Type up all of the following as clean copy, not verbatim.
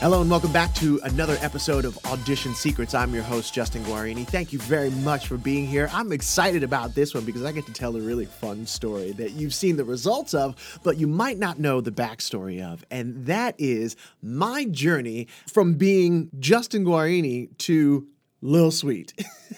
Hello and welcome back to another episode of Audition Secrets. I'm your host, Justin Guarini. Thank you very much for being here. I'm excited about this one because I get to tell a really fun story that you've seen the results of, but you might not know the backstory of, and that is my journey from being Justin Guarini to Lil' Sweet.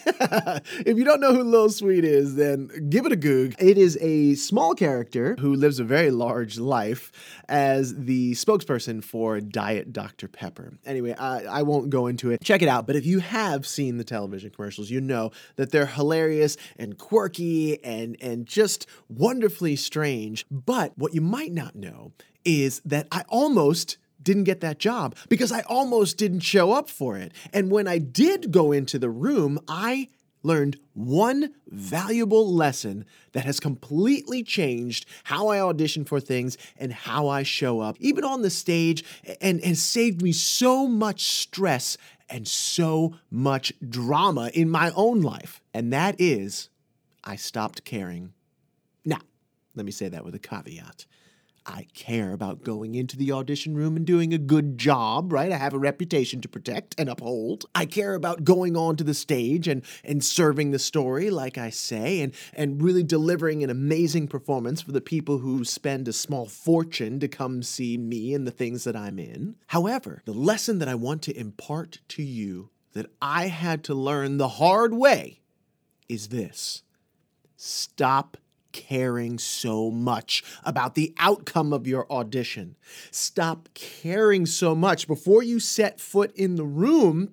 If you don't know who Lil' Sweet is, then give it a goog. It is a small character who lives a very large life as the spokesperson for Diet Dr. Pepper. Anyway, I won't go into it. Check it out. But if you have seen the television commercials, you know that they're hilarious and quirky and just wonderfully strange. But what you might not know is that I almost didn't get that job because I almost didn't show up for it. And when I did go into the room, I learned one valuable lesson that has completely changed how I audition for things and how I show up, even on the stage, and has saved me so much stress and so much drama in my own life. And that is, I stopped caring. Now, let me say that with a caveat. I care about going into the audition room and doing a good job, right? I have a reputation to protect and uphold. I care about going onto the stage and serving the story, like I say, and really delivering an amazing performance for the people who spend a small fortune to come see me and the things that I'm in. However, the lesson that I want to impart to you that I had to learn the hard way is this. Stop caring so much about the outcome of your audition. Stop caring so much before you set foot in the room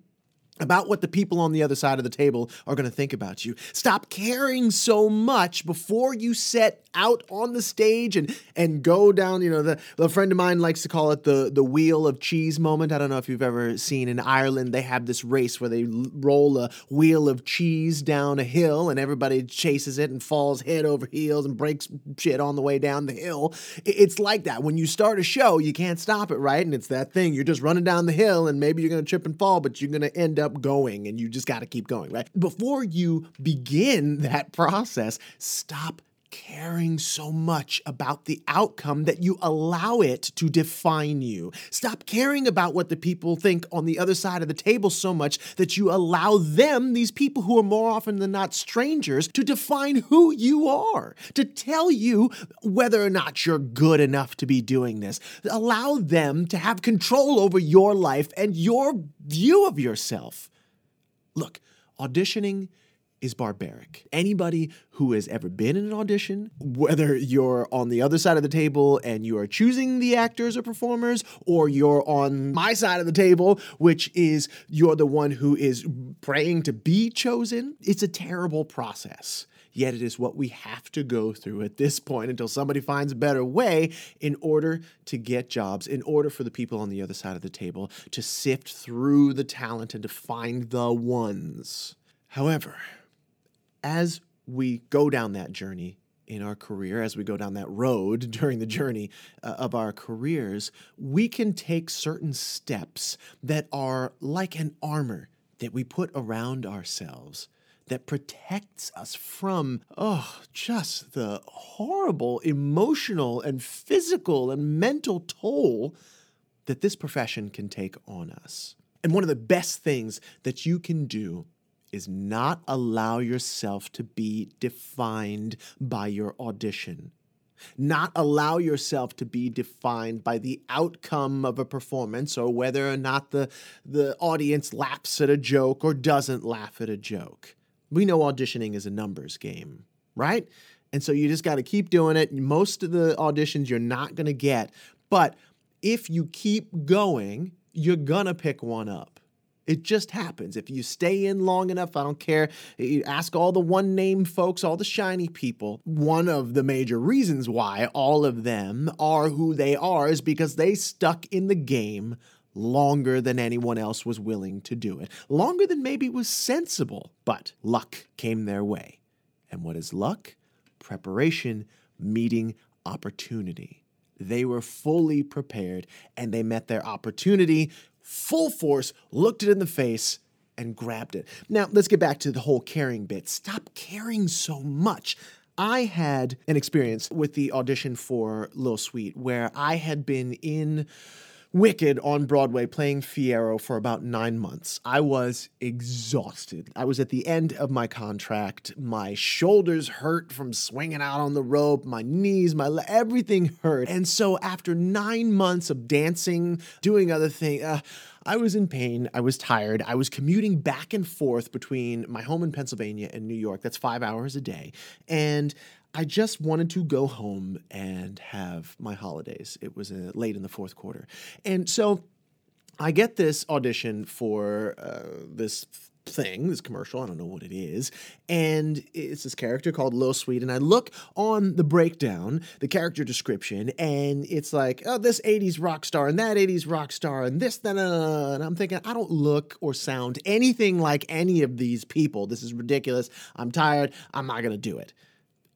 about what the people on the other side of the table are going to think about you. Stop caring so much before you set out on the stage and go down, you know, the friend of mine likes to call it the wheel of cheese moment. I don't know if you've ever seen in Ireland, they have this race where they roll a wheel of cheese down a hill and everybody chases it and falls head over heels and breaks shit on the way down the hill. It's like that. When you start a show, you can't stop it, right? And it's that thing. You're just running down the hill and maybe you're going to trip and fall, but you're going to end up going and you just got to keep going, right? Before you begin that process, stop caring so much about the outcome that you allow it to define you. Stop caring about what the people think on the other side of the table so much that you allow them, these people who are more often than not strangers, to define who you are, to tell you whether or not you're good enough to be doing this. Allow them to have control over your life and your view of yourself. Look, auditioning is barbaric. Anybody who has ever been in an audition, whether you're on the other side of the table and you are choosing the actors or performers, or you're on my side of the table, which is you're the one who is praying to be chosen, it's a terrible process. Yet it is what we have to go through at this point until somebody finds a better way in order to get jobs, in order for the people on the other side of the table to sift through the talent and to find the ones. However, as we go down that journey in our career, as we go down that road during the journey of our careers, we can take certain steps that are like an armor that we put around ourselves that protects us from, just the horrible emotional and physical and mental toll that this profession can take on us. And one of the best things that you can do is not allow yourself to be defined by your audition. Not allow yourself to be defined by the outcome of a performance or whether or not the audience laughs at a joke or doesn't laugh at a joke. We know auditioning is a numbers game, right? And so you just got to keep doing it. Most of the auditions you're not going to get, but if you keep going, you're going to pick one up. It just happens. If you stay in long enough, I don't care. You ask all the one-name folks, all the shiny people. One of the major reasons why all of them are who they are is because they stuck in the game longer than anyone else was willing to do it. Longer than maybe was sensible, but luck came their way. And what is luck? Preparation, meeting opportunity. They were fully prepared, and they met their opportunity full force, looked it in the face, and grabbed it. Now, let's get back to the whole caring bit. Stop caring so much. I had an experience with the audition for Lil' Sweet where I had been in Wicked on Broadway playing Fiero for about 9 months. I was exhausted. I was at the end of my contract. My shoulders hurt from swinging out on the rope, my knees, everything hurt. And so after 9 months of dancing, doing other things, I was in pain. I was tired. I was commuting back and forth between my home in Pennsylvania and New York. That's 5 hours a day. And I just wanted to go home and have my holidays. It was late in the fourth quarter. And so I get this audition for this commercial. I don't know what it is. And it's this character called Lil' Sweet. And I look on the breakdown, the character description, and it's like, oh, this 80s rock star and that 80s rock star and this, that, and I'm thinking, I don't look or sound anything like any of these people. This is ridiculous. I'm tired. I'm not going to do it.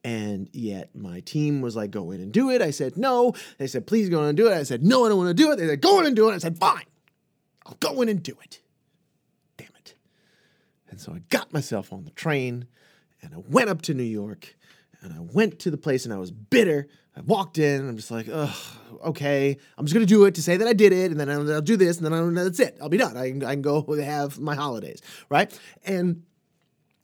And yet my team was like, go in and do it. I said, no. They said, please go in and do it. I said, no, I don't want to do it. They said, go in and do it. I said, fine, I'll go in and do it. Damn it. And so I got myself on the train and I went up to New York and I went to the place and I was bitter. I walked in and I'm just like, ugh, okay, I'm just going to do it to say that I did it. And then I'll do this. And then that's it. I'll be done. I can go have my holidays. Right. And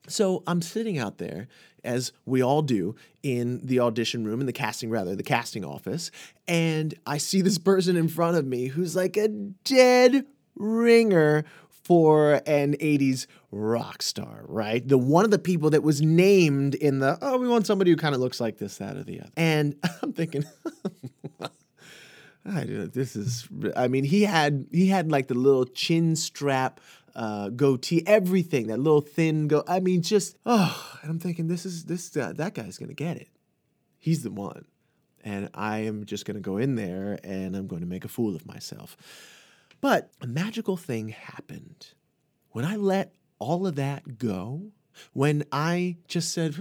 so I'm sitting out there, as we all do, in the audition room, in the casting office, and I see this person in front of me who's like a dead ringer for an 80s rock star, right? The one of the people that was named in the, oh, we want somebody who kind of looks like this, that, or the other. And I'm thinking, he had like the little chin strap, goatee, everything, that little thin go. I mean, just, oh, and I'm thinking that guy's going to get it. He's the one. And I am just going to go in there and I'm going to make a fool of myself. But a magical thing happened. When I let all of that go, when I just said,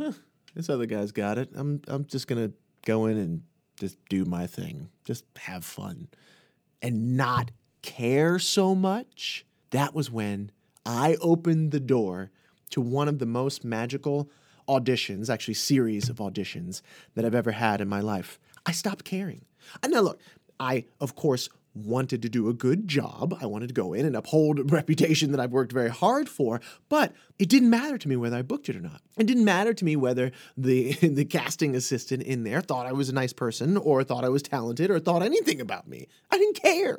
this other guy's got it. I'm just going to go in and just do my thing. Just have fun and not care so much. That was when I opened the door to one of the most magical auditions, actually series of auditions that I've ever had in my life. I stopped caring. And now look, I, of course, wanted to do a good job. I wanted to go in and uphold a reputation that I've worked very hard for, but it didn't matter to me whether I booked it or not. It didn't matter to me whether the casting assistant in there thought I was a nice person or thought I was talented or thought anything about me. I didn't care.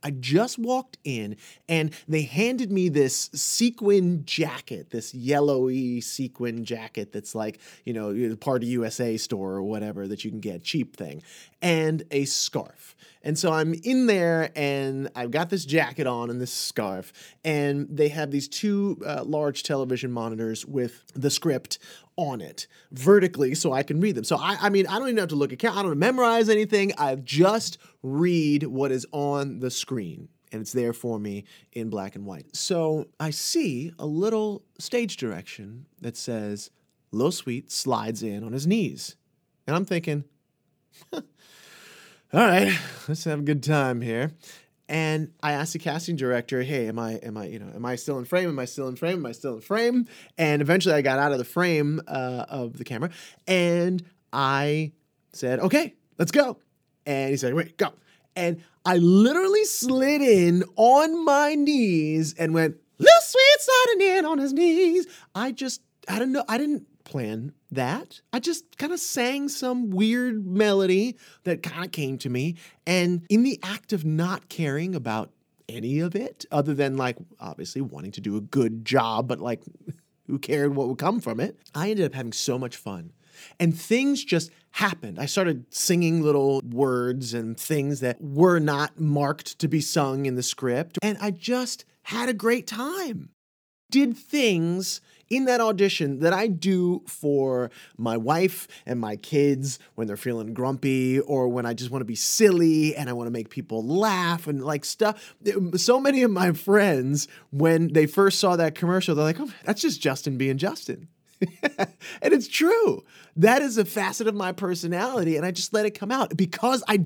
I just walked in and they handed me this sequin jacket, this yellowy sequin jacket that's like, you know, part of USA store or whatever that you can get, cheap thing, and a scarf. And so I'm in there and I've got this jacket on and this scarf, and they have these two large television monitors with the script on it vertically so I can read them. So I don't even have to look at camera. I don't memorize anything. I just read what is on the screen, and it's there for me in black and white. So I see a little stage direction that says Lil' Sweet slides in on his knees. And I'm thinking, all right, let's have a good time here. And I asked the casting director, hey, am I still in frame? Am I still in frame? And eventually I got out of the frame of the camera and I said, okay, let's go. And he said, wait, go. and I literally slid in on my knees and went, Lil' Sweet sliding in on his knees. I don't know. I didn't plan that. I just kind of sang some weird melody that kind of came to me. And in the act of not caring about any of it, other than like obviously wanting to do a good job, but like who cared what would come from it, I ended up having so much fun. And things just happened. I started singing little words and things that were not marked to be sung in the script. And I just had a great time. Did things in that audition that I do for my wife and my kids when they're feeling grumpy or when I just want to be silly and I want to make people laugh and like stuff. So many of my friends, when they first saw that commercial, they're like, oh, that's just Justin being Justin. And it's true. That is a facet of my personality. And I just let it come out because I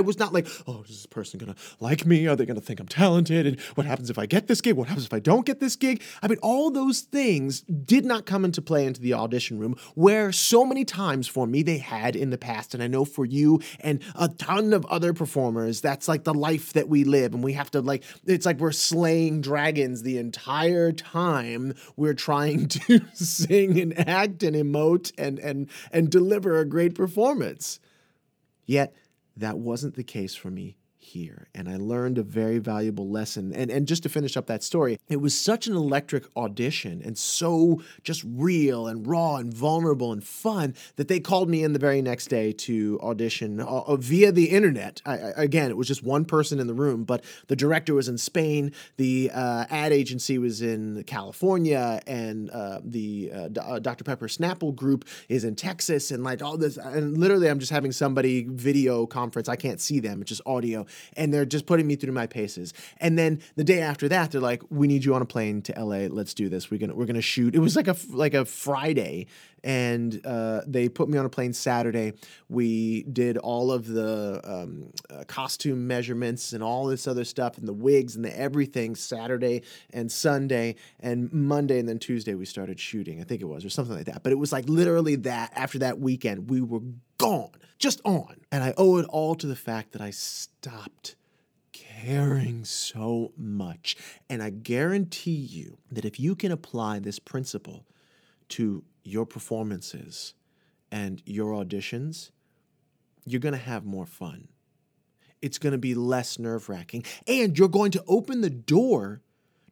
was not like, oh, is this person going to like me? Are they going to think I'm talented? And what happens if I get this gig? What happens if I don't get this gig? I mean, all those things did not come into play into the audition room where so many times for me they had in the past. And I know for you and a ton of other performers, that's like the life that we live. And we have to like, it's like we're slaying dragons the entire time we're trying to sing and act and emote and deliver a great performance. Yet that wasn't the case for me here. And I learned a very valuable lesson. And just to finish up that story, it was such an electric audition and so just real and raw and vulnerable and fun that they called me in the very next day to audition via the internet. Again, it was just one person in the room, but the director was in Spain, the ad agency was in California, and the Dr. Pepper Snapple group is in Texas, and like all this. And literally, I'm just having somebody video conference. I can't see them, it's just audio. And they're just putting me through my paces. And then the day after that, they're like, "We need you on a plane to LA. Let's do this. We're gonna shoot." It was like a Friday, and they put me on a plane Saturday. We did all of the costume measurements and all this other stuff, and the wigs and the everything Saturday and Sunday and Monday, and then Tuesday we started shooting. I think it was or something like that. But it was like literally that after that weekend we were gone, just on. And I owe it all to the fact that I stopped caring so much. And I guarantee you that if you can apply this principle to your performances and your auditions, you're going to have more fun. It's going to be less nerve-wracking. And you're going to open the door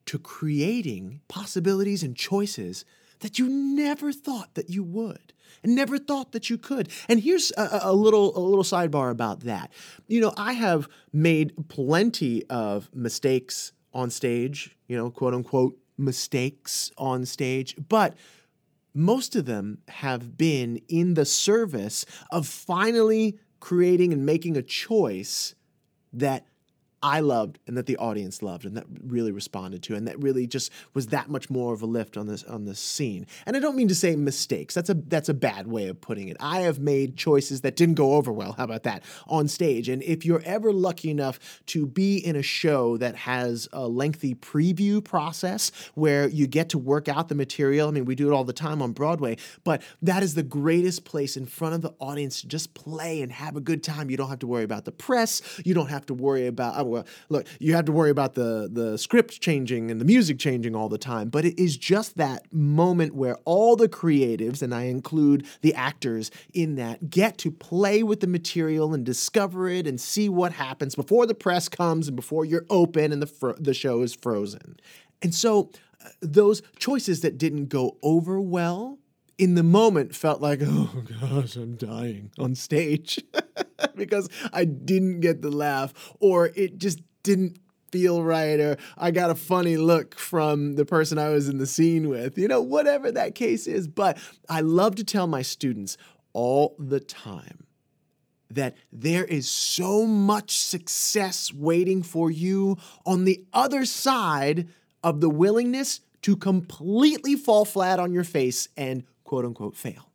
to creating possibilities and choices that you never thought that you would and never thought that you could. And here's a little sidebar about that. You know, I have made plenty of mistakes on stage, you know, quote unquote mistakes on stage, but most of them have been in the service of finally creating and making a choice that I loved and that the audience loved and that really responded to and that really just was that much more of a lift on this scene. And I don't mean to say mistakes. That's a bad way of putting it. I have made choices that didn't go over well, how about that, on stage. And if you're ever lucky enough to be in a show that has a lengthy preview process where you get to work out the material, I mean, we do it all the time on Broadway, but that is the greatest place in front of the audience to just play and have a good time. You don't have to worry about the press. You don't have to worry about... Well, look, you have to worry about the script changing and the music changing all the time, but it is just that moment where all the creatives, and I include the actors in that, get to play with the material and discover it and see what happens before the press comes and before you're open and the show is frozen. And so those choices that didn't go over well in the moment felt like, oh gosh, I'm dying on stage. Because I didn't get the laugh, or it just didn't feel right, or I got a funny look from the person I was in the scene with, you know, whatever that case is. But I love to tell my students all the time that there is so much success waiting for you on the other side of the willingness to completely fall flat on your face and quote unquote fail.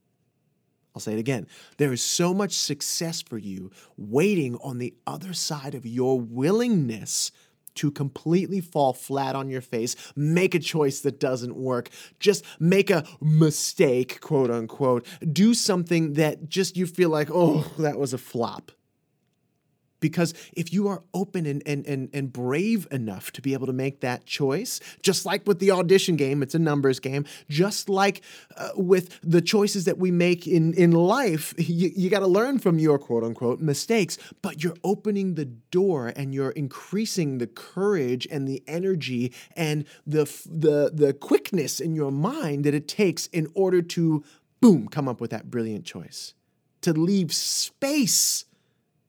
I'll say it again. There is so much success for you waiting on the other side of your willingness to completely fall flat on your face, make a choice that doesn't work, just make a mistake, quote unquote, do something that just you feel like, oh, that was a flop. Because if you are open and brave enough to be able to make that choice, just like with the audition game, it's a numbers game, just like with the choices that we make in life, you got to learn from your quote-unquote mistakes, but you're opening the door and you're increasing the courage and the energy and the quickness in your mind that it takes in order to, boom, come up with that brilliant choice, to leave space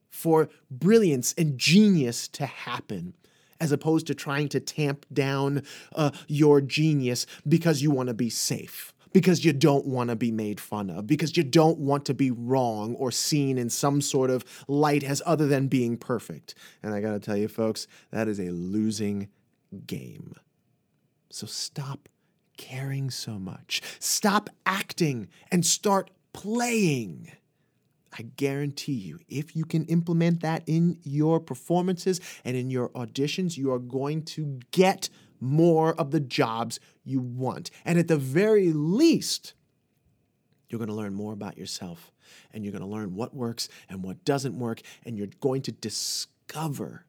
for brilliance and genius to happen, as opposed to trying to tamp down your genius because you want to be safe, because you don't want to be made fun of, because you don't want to be wrong or seen in some sort of light as other than being perfect. And I got to tell you, folks, that is a losing game. So stop caring so much. Stop acting and start playing. I guarantee you, if you can implement that in your performances and in your auditions, you are going to get more of the jobs you want. And at the very least, you're going to learn more about yourself, and you're going to learn what works and what doesn't work, and you're going to discover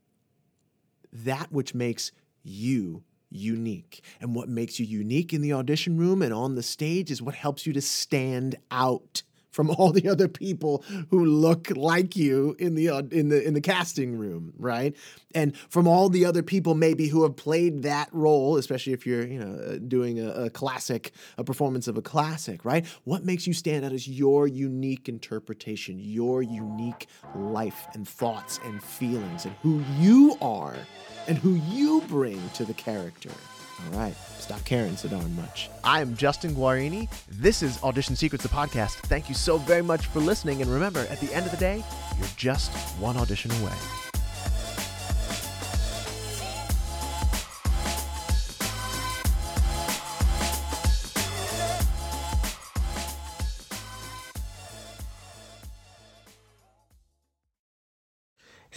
that which makes you unique. And what makes you unique in the audition room and on the stage is what helps you to stand out from all the other people who look like you in the casting room, right? And from all the other people maybe who have played that role, especially if you're doing a performance of a classic, right? What makes you stand out is your unique interpretation, your unique life and thoughts and feelings, and who you are and who you bring to the character. All right, stop caring so darn much. I am Justin Guarini. This is Audition Secrets, the podcast. Thank you so very much for listening. And remember, at the end of the day, you're just one audition away.